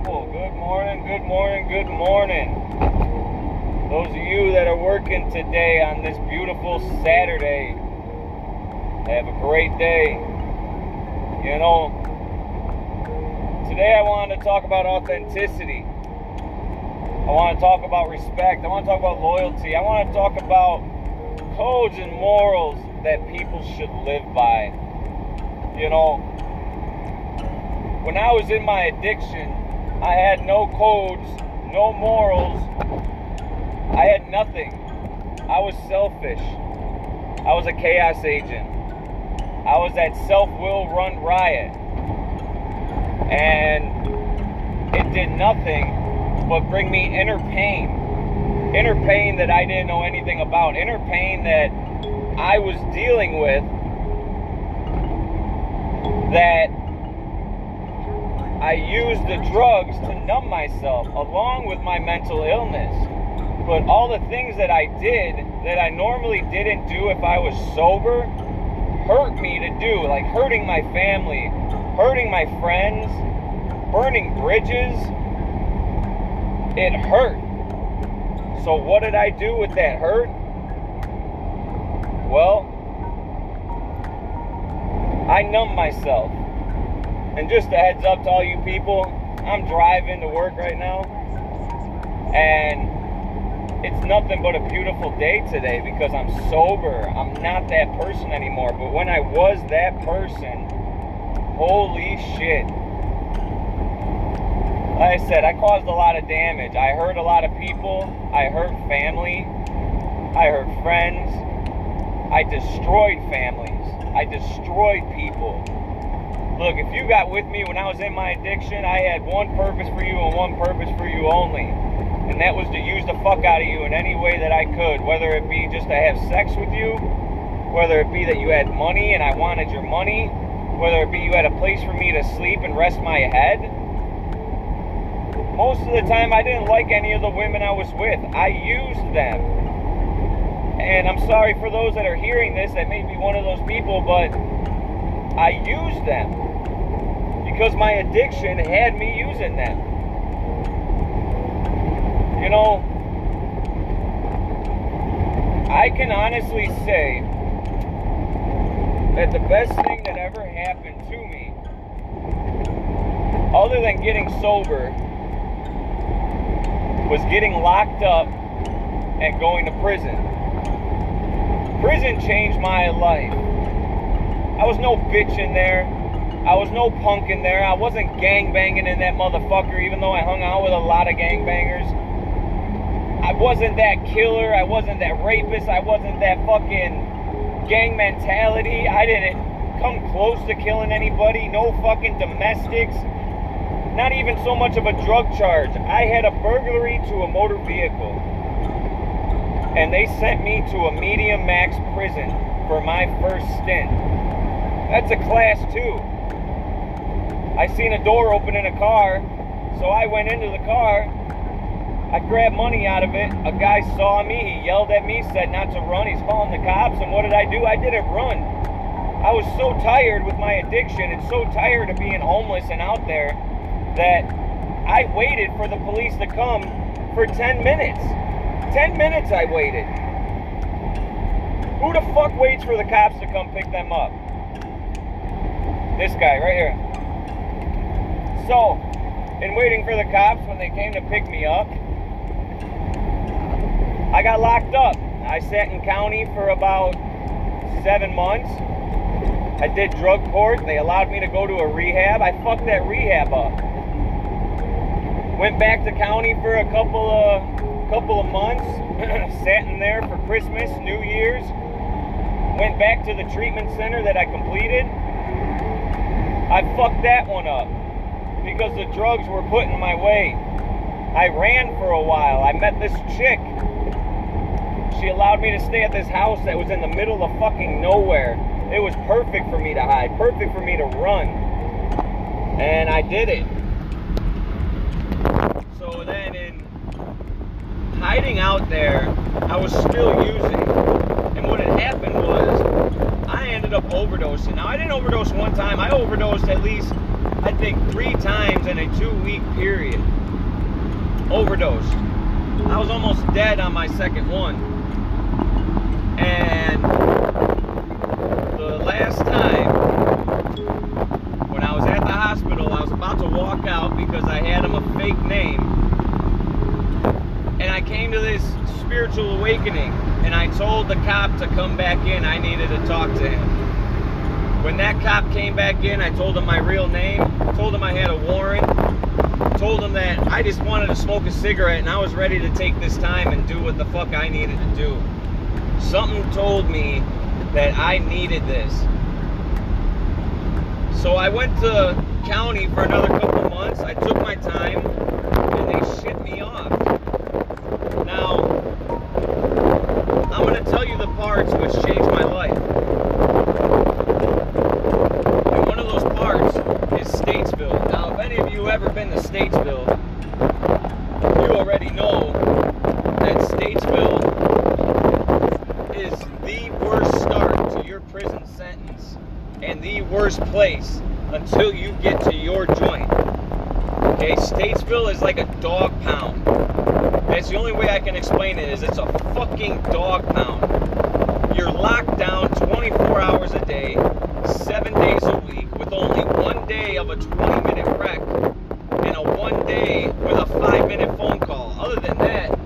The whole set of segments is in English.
people. Good morning, good morning, good morning. Those of you that are working today on this beautiful Saturday, have a great day. You know, today I want to talk about authenticity. I want to talk about respect. I want to talk about loyalty. I want to talk about codes and morals that people should live by. You know, when I was in my addiction, I had no codes, no morals. I had nothing. I was selfish. I was a chaos agent. I was that self-will run riot. And it did nothing but bring me inner pain. Inner pain that I didn't know anything about. Inner pain that I was dealing with that I used the drugs to numb myself along with my mental illness. But all the things that I did that I normally didn't do if I was sober hurt me to do, like hurting my family, hurting my friends, burning bridges. It hurt. So what did I do with that hurt? Well, I numbed myself. And just a heads up to all you people, I'm driving to work right now. And it's nothing but a beautiful day today because I'm sober. I'm not that person anymore. But when I was that person, holy shit. Like I said, I caused a lot of damage. I hurt a lot of people. I hurt family. I hurt friends. I destroyed families. I destroyed people. Look, if you got with me when I was in my addiction, I had one purpose for you and one purpose for you only. And that was to use the fuck out of you in any way that I could. Whether it be just to have sex with you. Whether it be that you had money and I wanted your money. Whether it be you had a place for me to sleep and rest my head. Most of the time, I didn't like any of the women I was with. I used them. And I'm sorry for those that are hearing this that may be one of those people, but I used them because my addiction had me using them. You know, I can honestly say that the best thing that ever happened to me, other than getting sober, was getting locked up and going to prison. Prison changed my life. I was no bitch in there. I was no punk in there. I wasn't gangbanging in that motherfucker, even though I hung out with a lot of gangbangers. I wasn't that killer. I wasn't that rapist. I wasn't that fucking gang mentality. I didn't come close to killing anybody. No fucking domestics. Not even so much of a drug charge. I had a burglary to a motor vehicle. And they sent me to a medium max prison for my first stint. That's a class 2. I seen a door open in a car, so I went into the car. I grabbed money out of it. A guy saw me, he yelled at me, said not to run. He's calling the cops, and what did I do? I didn't run. I was so tired with my addiction and so tired of being homeless and out there that I waited for the police to come for 10 minutes. 10 minutes I waited. Who the fuck waits for the cops to come pick them up? This guy right here. So, in waiting for the cops when they came to pick me up, I got locked up. I sat in county for about 7 months. I did drug court. They allowed me to go to a rehab. I fucked that rehab up. Went back to county for a couple of months, sat in there for Christmas, New Year's, went back to the treatment center that I completed. I fucked that one up because the drugs were put in my way. I ran for a while. I met this chick. She allowed me to stay at this house that was in the middle of fucking nowhere. It was perfect for me to hide, perfect for me to run. And I did it. So then in hiding out there, I was still using. And what had happened was I ended up overdosing. Now, I didn't overdose one time. I overdosed at least I think 3 times in a 2-week period. Overdosed. I was almost dead on my second one. And the last time, when I was at the hospital, I was about to walk out because I had him a fake name. And I came to this spiritual awakening, and I told the cop to come back in. I needed to talk to him. When that cop came back in, I told him my real name, told him I had a warrant, told him that I just wanted to smoke a cigarette and I was ready to take this time and do what the fuck I needed to do. Something told me that I needed this. So I went to county for another couple months. I took my time and they shit me off. Now, I'm going to tell you the parts which changed my life. And one of those parts is Statesville. Now, if any of you have ever been to Statesville, you already know that Statesville is the worst start to your prison sentence and the worst place until you get to your joint. Okay, Statesville is like a dog pound. That's the only way I can explain it, is it's a fucking dog pound. You're locked down 24 hours a day, 7 days a week, with only 1 day of a 20-minute rec and a 1 day with a 5-minute phone call. Other than that,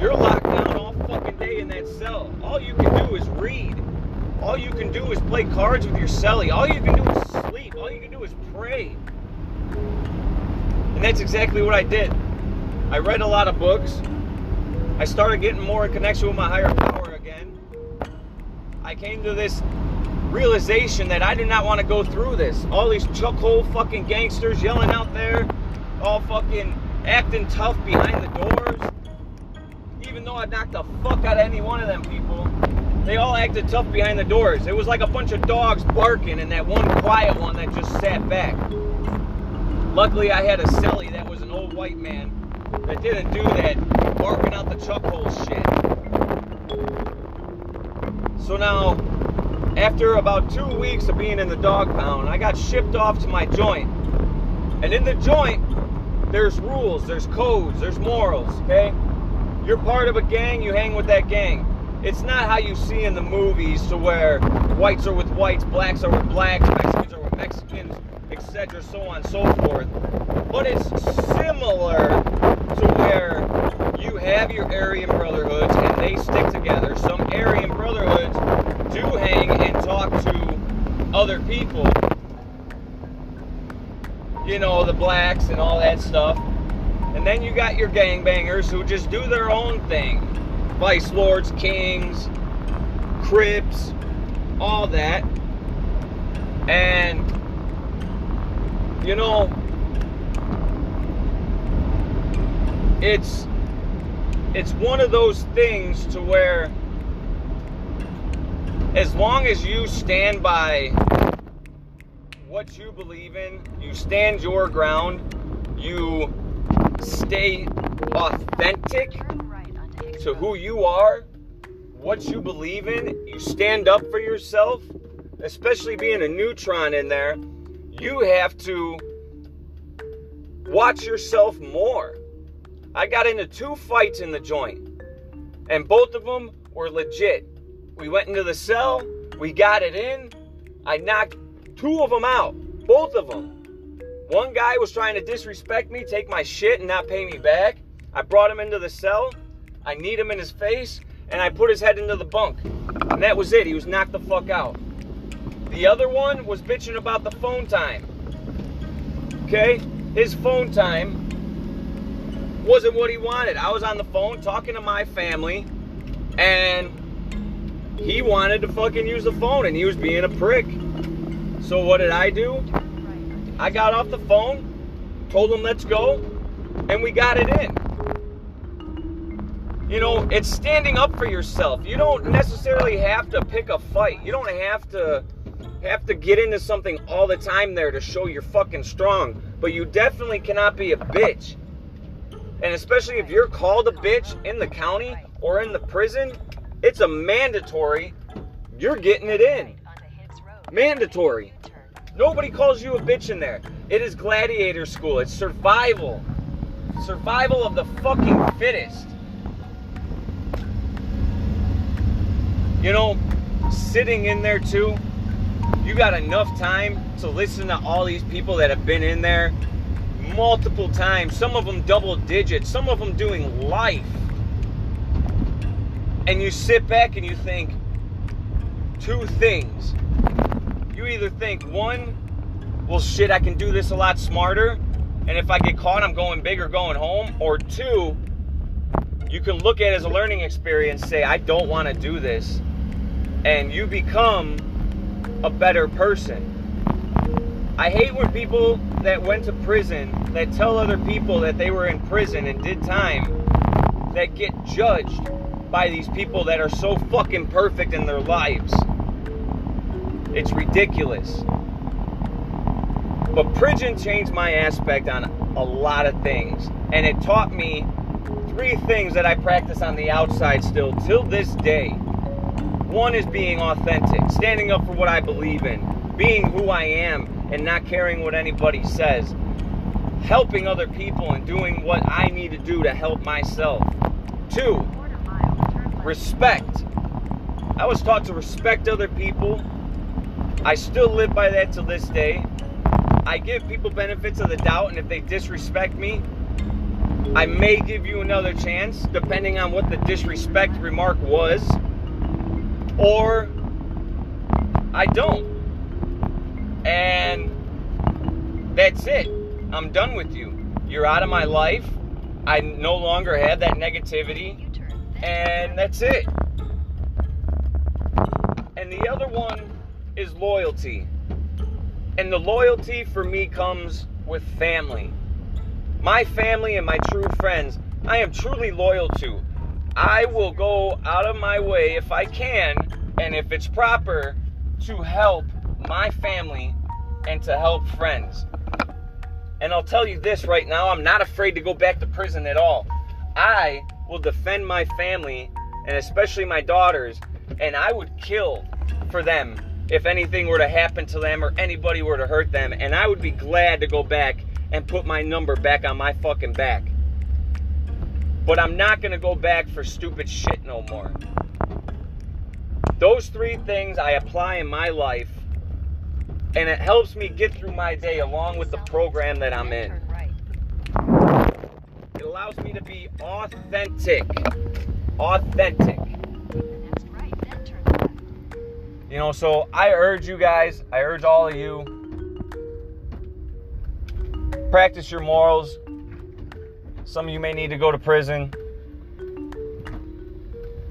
you're locked down all fucking day in that cell. All you can do is read. All you can do is play cards with your cellie. All you can do is sleep. All you can do is pray. And that's exactly what I did. I read a lot of books. I started getting more in connection with my higher power again. I came to this realization that I did not want to go through this. All these chokehold fucking gangsters yelling out there, all fucking acting tough behind the doors. Even though I knocked the fuck out of any one of them people, they all acted tough behind the doors. It was like a bunch of dogs barking and that one quiet one that just sat back. Luckily, I had a cellie that was an old white man that didn't do that barking out the chuckhole shit. So now, after about 2 weeks of being in the dog pound, I got shipped off to my joint. And in the joint, there's rules, there's codes, there's morals, okay? You're part of a gang, you hang with that gang. It's not how you see in the movies to where whites are with whites, blacks are with blacks, Mexicans are with Mexicans, etc., so on and so forth. But it's similar to where you have your Aryan brotherhoods and they stick together. Some Aryan brotherhoods do hang and talk to other people. You know, the blacks and all that stuff. And then you got your gangbangers who just do their own thing. Vice lords, kings, Crips, all that. And, you know, it's one of those things to where as long as you stand by what you believe in, you stand your ground, you stay authentic to who you are, what you believe in, you stand up for yourself, especially being a neutron in there, you have to watch yourself more. I got into 2 fights in the joint, and both of them were legit. We went into the cell, we got it in, I knocked 2 of them out, both of them. One guy was trying to disrespect me, take my shit and not pay me back. I brought him into the cell, I kneed him in his face, and I put his head into the bunk. And that was it, he was knocked the fuck out. The other one was bitching about the phone time. Okay, his phone time wasn't what he wanted. I was on the phone talking to my family and he wanted to fucking use the phone and he was being a prick. So what did I do? I got off the phone, told him let's go, and we got it in. You know, it's standing up for yourself. You don't necessarily have to pick a fight. You don't have to get into something all the time there to show you're fucking strong, but you definitely cannot be a bitch. And especially if you're called a bitch in the county or in the prison, it's a mandatory. You're getting it in. Mandatory. Nobody calls you a bitch in there. It is gladiator school. It's survival. Survival of the fucking fittest. You know, sitting in there too, you got enough time to listen to all these people that have been in there multiple times. Some of them double digits. Some of them doing life. And you sit back and you think two things. You either think, one, well, shit, I can do this a lot smarter, and if I get caught, I'm going big or going home. Or two, you can look at it as a learning experience, say, I don't want to do this, and you become a better person. I hate when people that went to prison, that tell other people that they were in prison and did time, that get judged by these people that are so fucking perfect in their lives. It's ridiculous. But prison changed my aspect on a lot of things. And it taught me three things that I practice on the outside still till this day. One is being authentic, standing up for what I believe in, being who I am and not caring what anybody says, helping other people and doing what I need to do to help myself. Two, respect. I was taught to respect other people. I still live by that till this day. I give people benefits of the doubt, and if they disrespect me, I may give you another chance, depending on what the disrespect remark was, or I don't. And that's it. I'm done with you. You're out of my life. I no longer have that negativity, and that's it. And the other one is loyalty. And the loyalty for me comes with family. My family and my true friends, I am truly loyal to. I will go out of my way if I can, and if it's proper, to help my family and to help friends. And I'll tell you this right now, I'm not afraid to go back to prison at all. I will defend my family, and especially my daughters, and I would kill for them if anything were to happen to them or anybody were to hurt them. And I would be glad to go back and put my number back on my fucking back. But I'm not going to go back for stupid shit no more. Those three things I apply in my life, and it helps me get through my day along with the program that I'm in. It allows me to be authentic. Authentic. You know, so I urge you guys, I urge all of you, practice your morals. Some of you may need to go to prison.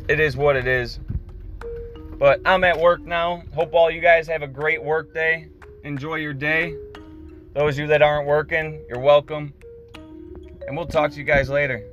It is what it is. But I'm at work now. Hope all you guys have a great work day. Enjoy your day. Those of you that aren't working, you're welcome. And we'll talk to you guys later.